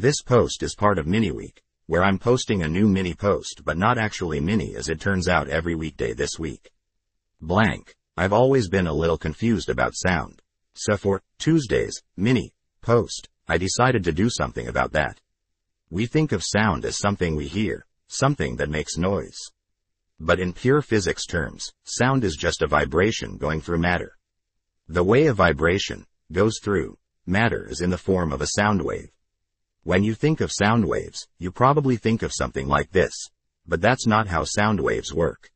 This post is part of Mini Week, where I'm posting a new mini post but not actually mini as it turns out every weekday this week. Blank. I've always been a little confused about sound. So for Tuesday's mini post, I decided to do something about that. We think of sound as something we hear, something that makes noise. But in pure physics terms, sound is just a vibration going through matter. The way a vibration goes through matter is in the form of a sound wave. When you think of sound waves, you probably think of something like this. But that's not how sound waves work.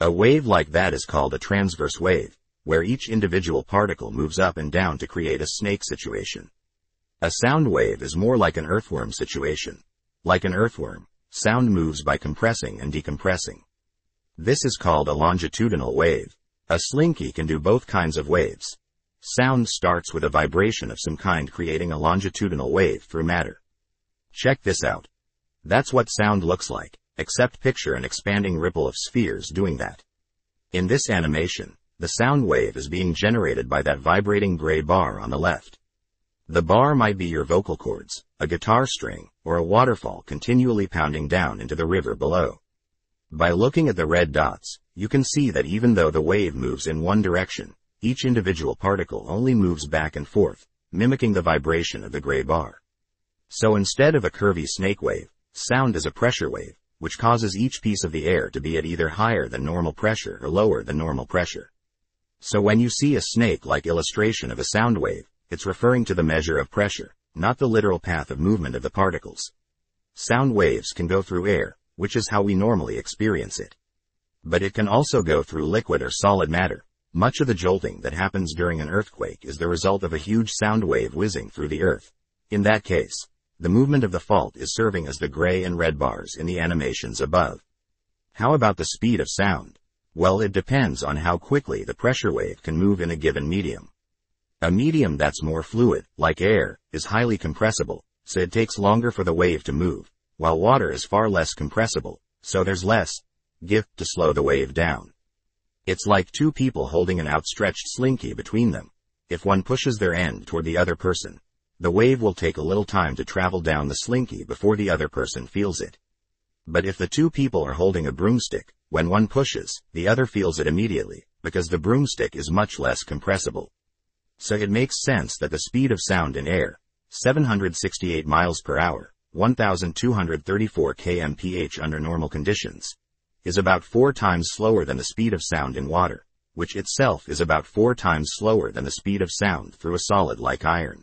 A wave like that is called a transverse wave, where each individual particle moves up and down to create a snake situation. A sound wave is more like an earthworm situation. Like an earthworm, sound moves by compressing and decompressing. This is called a longitudinal wave. A slinky can do both kinds of waves. Sound starts with a vibration of some kind creating a longitudinal wave through matter. Check this out. That's what sound looks like, except picture an expanding ripple of spheres doing that. In this animation, the sound wave is being generated by that vibrating gray bar on the left. The bar might be your vocal cords, a guitar string, or a waterfall continually pounding down into the river below. By looking at the red dots, you can see that even though the wave moves in one direction, each individual particle only moves back and forth, mimicking the vibration of the gray bar. So instead of a curvy snake wave, sound is a pressure wave, which causes each piece of the air to be at either higher than normal pressure or lower than normal pressure. So when you see a snake-like illustration of a sound wave, it's referring to the measure of pressure, not the literal path of movement of the particles. Sound waves can go through air, which is how we normally experience it. But it can also go through liquid or solid matter. Much of the jolting that happens during an earthquake is the result of a huge sound wave whizzing through the earth. In that case, the movement of the fault is serving as the gray and red bars in the animations above. How about the speed of sound? Well, it depends on how quickly the pressure wave can move in a given medium. A medium that's more fluid, like air, is highly compressible, so it takes longer for the wave to move, while water is far less compressible, so there's less give to slow the wave down. It's like two people holding an outstretched slinky between them. If one pushes their end toward the other person, the wave will take a little time to travel down the slinky before the other person feels it. But if the two people are holding a broomstick, when one pushes, the other feels it immediately, because the broomstick is much less compressible. So it makes sense that the speed of sound in air, 768 miles per hour, 1,234 kmph under normal conditions, is about 4 times slower than the speed of sound in water, which itself is about 4 times slower than the speed of sound through a solid like iron.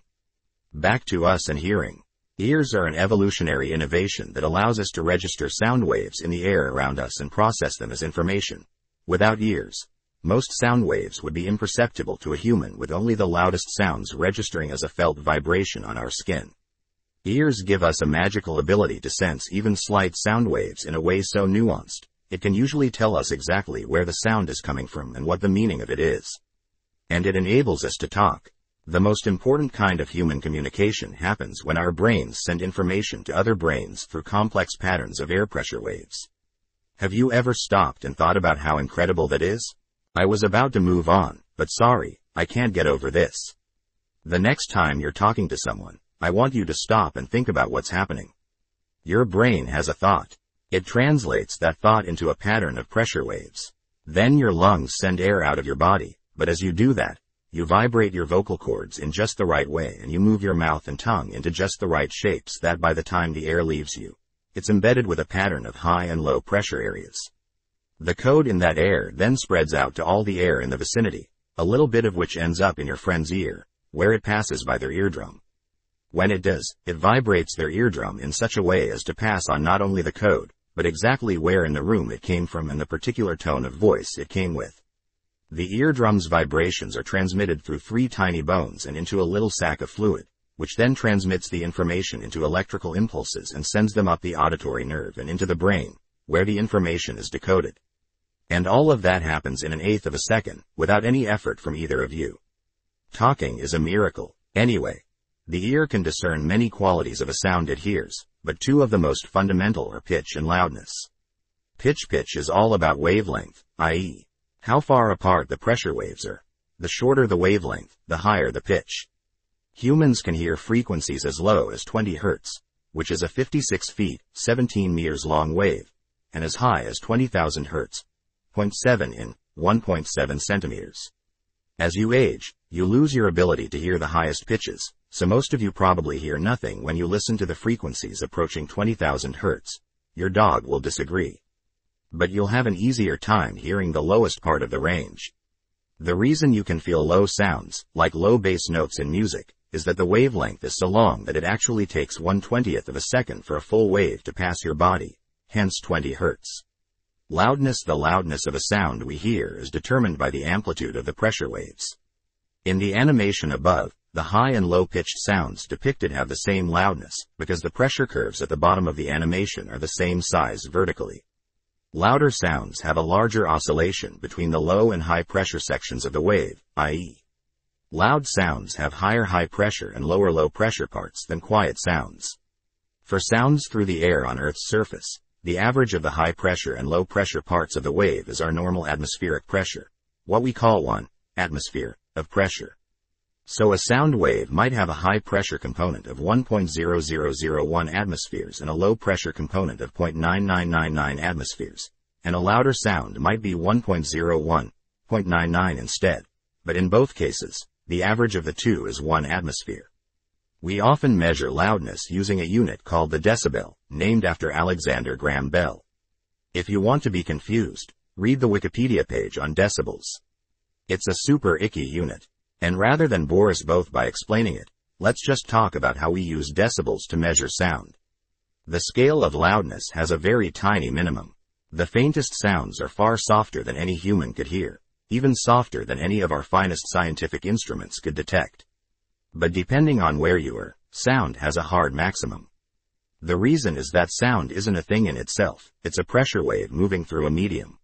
Back to us and hearing. Ears are an evolutionary innovation that allows us to register sound waves in the air around us and process them as information. Without ears, most sound waves would be imperceptible to a human, with only the loudest sounds registering as a felt vibration on our skin. Ears give us a magical ability to sense even slight sound waves in a way so nuanced. It can usually tell us exactly where the sound is coming from and what the meaning of it is. And it enables us to talk. The most important kind of human communication happens when our brains send information to other brains through complex patterns of air pressure waves. Have you ever stopped and thought about how incredible that is? I was about to move on, but sorry, I can't get over this. The next time you're talking to someone, I want you to stop and think about what's happening. Your brain has a thought. It translates that thought into a pattern of pressure waves. Then your lungs send air out of your body, but as you do that, you vibrate your vocal cords in just the right way and you move your mouth and tongue into just the right shapes that by the time the air leaves you, it's embedded with a pattern of high and low pressure areas. The code in that air then spreads out to all the air in the vicinity, a little bit of which ends up in your friend's ear, where it passes by their eardrum. When it does, it vibrates their eardrum in such a way as to pass on not only the code, but exactly where in the room it came from and the particular tone of voice it came with. The eardrum's vibrations are transmitted through 3 tiny bones and into a little sack of fluid, which then transmits the information into electrical impulses and sends them up the auditory nerve and into the brain, where the information is decoded. And all of that happens in 1/8 of a second, without any effort from either of you. Talking is a miracle. Anyway, the ear can discern many qualities of a sound it hears, but 2 of the most fundamental are pitch and loudness. Pitch is all about wavelength, i.e., how far apart the pressure waves are. The shorter the wavelength, the higher the pitch. Humans can hear frequencies as low as 20 Hz, which is a 56 feet, 17 meters long wave, and as high as 20,000 hertz, 0.7 in, 1.7 centimeters. As you age, you lose your ability to hear the highest pitches, so most of you probably hear nothing when you listen to the frequencies approaching 20,000 hertz. Your dog will disagree. But you'll have an easier time hearing the lowest part of the range. The reason you can feel low sounds, like low bass notes in music, is that the wavelength is so long that it actually takes 1/20th of a second for a full wave to pass your body, hence 20 hertz. Loudness. The loudness of a sound we hear is determined by the amplitude of the pressure waves. In the animation above, the high and low-pitched sounds depicted have the same loudness, because the pressure curves at the bottom of the animation are the same size vertically. Louder sounds have a larger oscillation between the low and high pressure sections of the wave, i.e., loud sounds have higher high pressure and lower low pressure parts than quiet sounds. For sounds through the air on Earth's surface, the average of the high pressure and low pressure parts of the wave is our normal atmospheric pressure, what we call 1 atmosphere of pressure. So a sound wave might have a high pressure component of 1.0001 atmospheres and a low pressure component of 0.9999 atmospheres, and a louder sound might be 1.01, 0.99 instead. But in both cases, the average of the two is 1 atmosphere. We often measure loudness using a unit called the decibel, named after Alexander Graham Bell. If you want to be confused, read the Wikipedia page on decibels. It's a super icky unit. And rather than bore us both by explaining it, let's just talk about how we use decibels to measure sound. The scale of loudness has a very tiny minimum. The faintest sounds are far softer than any human could hear, even softer than any of our finest scientific instruments could detect. But depending on where you are, sound has a hard maximum. The reason is that sound isn't a thing in itself, it's a pressure wave moving through a medium.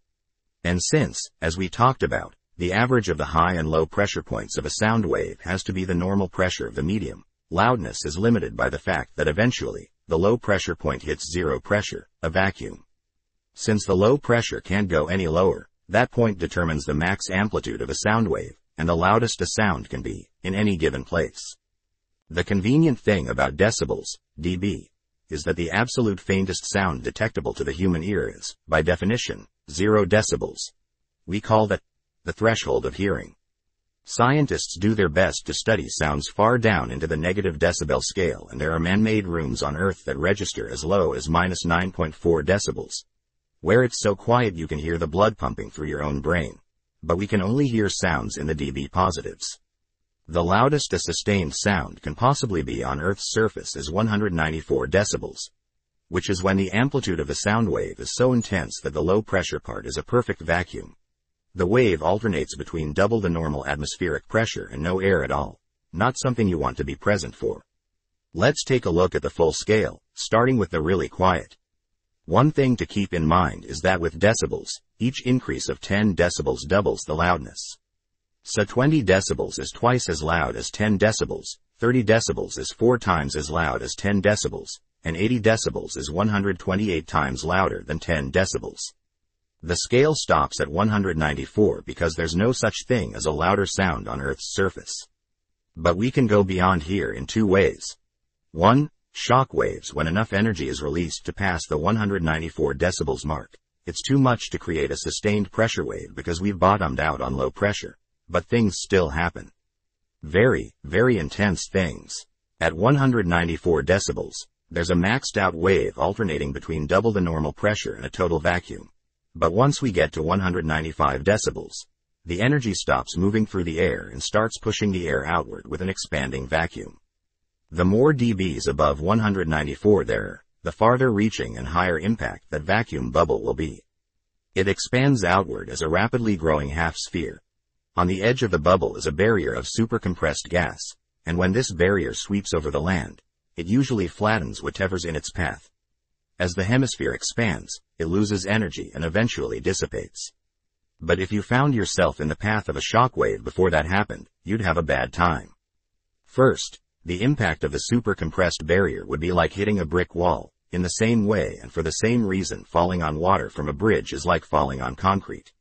And since, as we talked about, the average of the high and low pressure points of a sound wave has to be the normal pressure of the medium, loudness is limited by the fact that eventually, the low pressure point hits zero pressure, a vacuum. Since the low pressure can't go any lower, that point determines the max amplitude of a sound wave, and the loudest a sound can be, in any given place. The convenient thing about decibels, dB, is that the absolute faintest sound detectable to the human ear is, by definition, 0 decibels. We call that the threshold of hearing. Scientists do their best to study sounds far down into the negative decibel scale, and there are man-made rooms on Earth that register as low as -9.4 decibels, where it's so quiet you can hear the blood pumping through your own brain. But we can only hear sounds in the dB positives. The loudest a sustained sound can possibly be on Earth's surface is 194 decibels, which is when the amplitude of a sound wave is so intense that the low pressure part is a perfect vacuum. The wave alternates between double the normal atmospheric pressure and no air at all. Not something you want to be present for. Let's take a look at the full scale, starting with the really quiet. One thing to keep in mind is that with decibels, each increase of 10 decibels doubles the loudness. So 20 decibels is twice as loud as 10 decibels, 30 decibels is 4 times as loud as 10 decibels, and 80 decibels is 128 times louder than 10 decibels. The scale stops at 194 because there's no such thing as a louder sound on Earth's surface. But we can go beyond here in two ways. 1. Shock waves. When enough energy is released to pass the 194 decibels mark, it's too much to create a sustained pressure wave because we've bottomed out on low pressure. But things still happen. Very, very intense things. At 194 decibels, there's a maxed out wave alternating between double the normal pressure and a total vacuum. But once we get to 195 decibels, the energy stops moving through the air and starts pushing the air outward with an expanding vacuum. The more dBs above 194 there are, the farther reaching and higher impact that vacuum bubble will be. It expands outward as a rapidly growing half sphere. On the edge of the bubble is a barrier of supercompressed gas, and when this barrier sweeps over the land, it usually flattens whatever's in its path. As the hemisphere expands, it loses energy and eventually dissipates. But if you found yourself in the path of a shock wave before that happened, you'd have a bad time. First, the impact of the supercompressed barrier would be like hitting a brick wall. In the same way and for the same reason, falling on water from a bridge is like falling on concrete.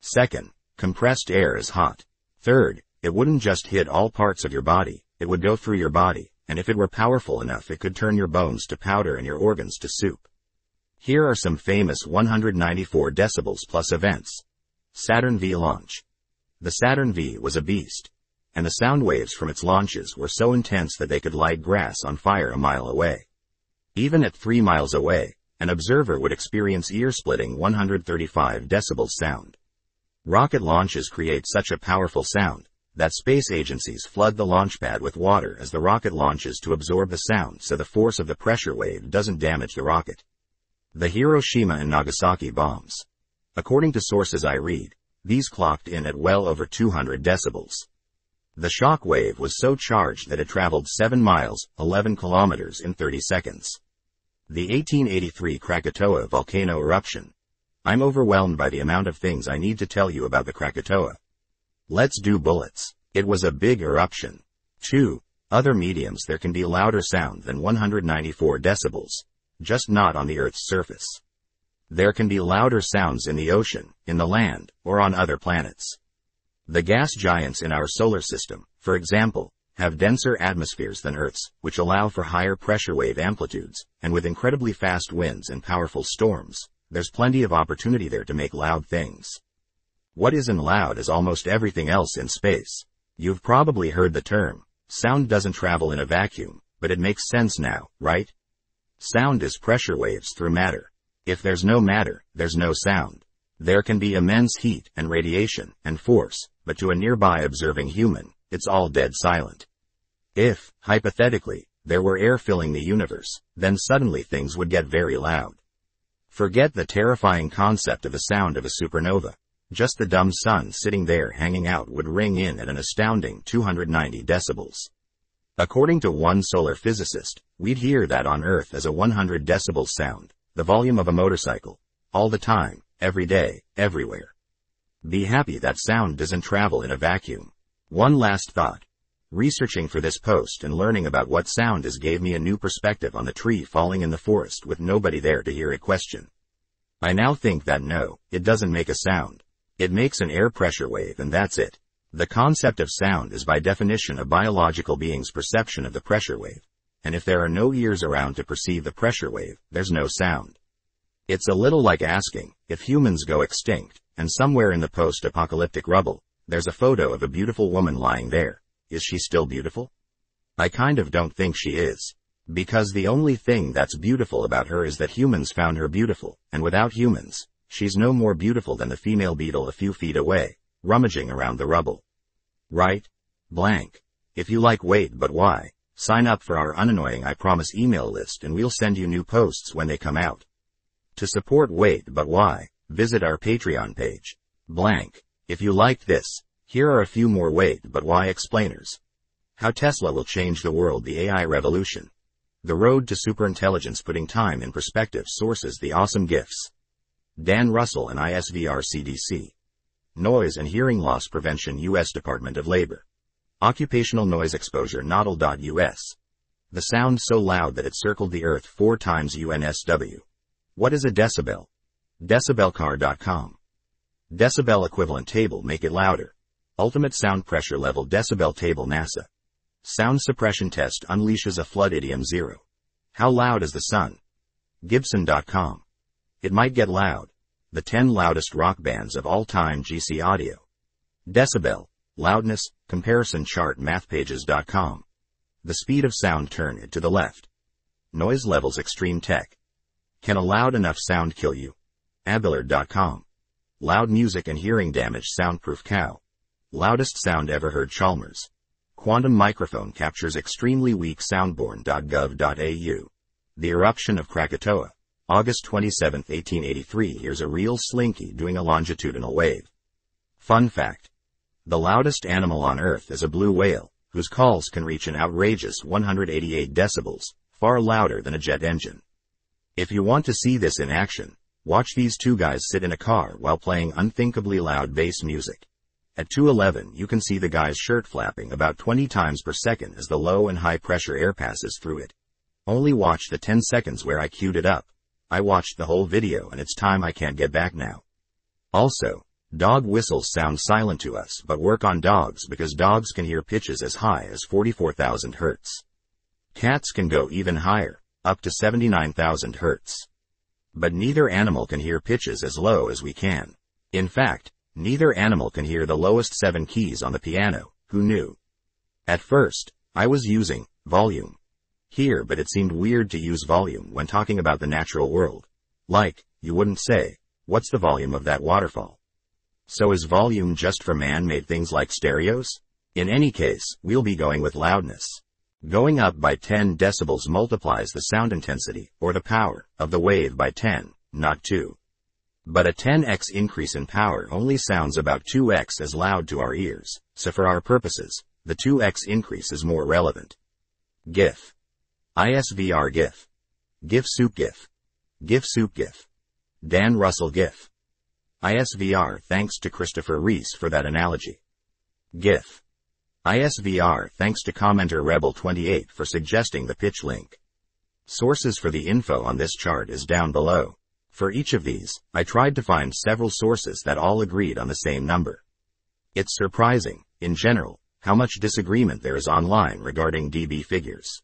Second, compressed air is hot. Third, it wouldn't just hit all parts of your body, it would go through your body, and if it were powerful enough it could turn your bones to powder and your organs to soup. Here are some famous 194 decibels plus events. Saturn V launch. The Saturn V was a beast, and the sound waves from its launches were so intense that they could light grass on fire a mile away. Even at 3 miles away, an observer would experience ear-splitting 135 decibel sound. Rocket launches create such a powerful sound that space agencies flood the launch pad with water as the rocket launches to absorb the sound so the force of the pressure wave doesn't damage the rocket. The Hiroshima and Nagasaki bombs. According to sources I read, these clocked in at well over 200 decibels. The shock wave was so charged that it traveled 7 miles, 11 kilometers in 30 seconds. The 1883 Krakatoa volcano eruption. I'm overwhelmed by the amount of things I need to tell you about the Krakatoa. Let's do bullets. It was a big eruption. 2. Other mediums there can be louder sound than 194 decibels. Just not on the Earth's surface. There can be louder sounds in the ocean, in the land, or on other planets. The gas giants in our solar system, for example, have denser atmospheres than Earth's, which allow for higher pressure wave amplitudes, and with incredibly fast winds and powerful storms, there's plenty of opportunity there to make loud things. What isn't loud is almost everything else in space. You've probably heard the term, sound doesn't travel in a vacuum, but it makes sense now, right? Sound is pressure waves through matter. If there's no matter, there's no sound. There can be immense heat and radiation and force, but to a nearby observing human, it's all dead silent. If, hypothetically, there were air filling the universe, then suddenly things would get very loud. Forget the terrifying concept of the sound of a supernova. Just the dumb sun sitting there hanging out would ring in at an astounding 290 decibels. According to one solar physicist, we'd hear that on Earth as a 100 decibel sound, the volume of a motorcycle, all the time, every day, everywhere. Be happy that sound doesn't travel in a vacuum. One last thought. Researching for this post and learning about what sound is gave me a new perspective on the tree falling in the forest with nobody there to hear it question. I now think that no, it doesn't make a sound. It makes an air pressure wave and that's it. The concept of sound is by definition a biological being's perception of the pressure wave. And if there are no ears around to perceive the pressure wave, there's no sound. It's a little like asking, if humans go extinct, and somewhere in the post-apocalyptic rubble, there's a photo of a beautiful woman lying there. Is she still beautiful? I kind of don't think she is. Because the only thing that's beautiful about her is that humans found her beautiful, and without humans, she's no more beautiful than the female beetle a few feet away, rummaging around the rubble. Right? Blank. If you like Wait But Why, sign up for our unannoying I Promise email list and we'll send you new posts when they come out. To support Wait But Why, visit our Patreon page. Blank. If you liked this, here are a few more Wait But Why explainers. How Tesla will change the world, the AI revolution. The road to superintelligence, putting time in perspective, sources the awesome gifts. Dan Russell and ISVR CDC. Noise and hearing loss prevention, U.S. Department of Labor. Occupational noise exposure, nodal.us. The sound so loud that it circled the Earth 4 times, UNSW. What is a decibel? Decibelcar.com. Decibel equivalent table, make it louder. Ultimate sound pressure level decibel table, NASA. Sound suppression test unleashes a flood, idiom 0. How loud is the sun? Gibson.com. It might get loud. The 10 loudest rock bands of all time, GC Audio. Decibel. Loudness, comparison chart, mathpages.com. The speed of sound, turn it to the left. Noise levels, extreme tech. Can a loud enough sound kill you? Abelard.com. Loud music and hearing damage, soundproof cow. Loudest sound ever heard, Chalmers. Quantum microphone captures extremely weak, soundborne.gov.au. The eruption of Krakatoa. August 27, 1883, here's a real slinky doing a longitudinal wave. Fun fact. The loudest animal on Earth is a blue whale, whose calls can reach an outrageous 188 decibels, far louder than a jet engine. If you want to see this in action, watch these two guys sit in a car while playing unthinkably loud bass music. At 2:11 you can see the guy's shirt flapping about 20 times per second as the low and high pressure air passes through it. Only watch the 10 seconds where I queued it up. I watched the whole video and it's time I can't get back now. Also, dog whistles sound silent to us but work on dogs because dogs can hear pitches as high as 44,000 Hz. Cats can go even higher, up to 79,000 hertz. But neither animal can hear pitches as low as we can. In fact, neither animal can hear the lowest 7 keys on the piano. Who knew? At first, I was using volume here, but it seemed weird to use volume when talking about the natural world. Like, you wouldn't say, what's the volume of that waterfall? So is volume just for man-made things like stereos? In any case, we'll be going with loudness. Going up by 10 decibels multiplies the sound intensity, or the power, of the wave by 10, not 2. But a 10x increase in power only sounds about 2x as loud to our ears, so for our purposes, the 2x increase is more relevant. GIF. ISVR GIF. GIF Soup GIF. GIF Soup GIF. Dan Russell GIF. ISVR. Thanks to Christopher Reese for that analogy. GIF. ISVR. Thanks to commenter Rebel28 for suggesting the pitch link. Sources for the info on this chart is down below. For each of these, I tried to find several sources that all agreed on the same number. It's surprising, in general, how much disagreement there is online regarding dB figures.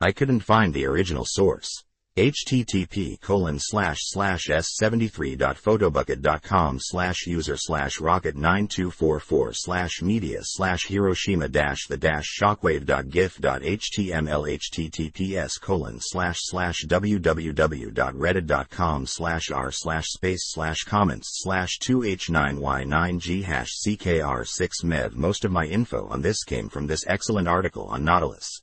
I couldn't find the original source. http://s73.photobucket.com/user/rocket924//media/Hiroshima-the-shockwave.gif.html/https://www.reddit.com/r/space/comments/2h9y9gh ck r6med. Most of my info on this came from this excellent article on Nautilus.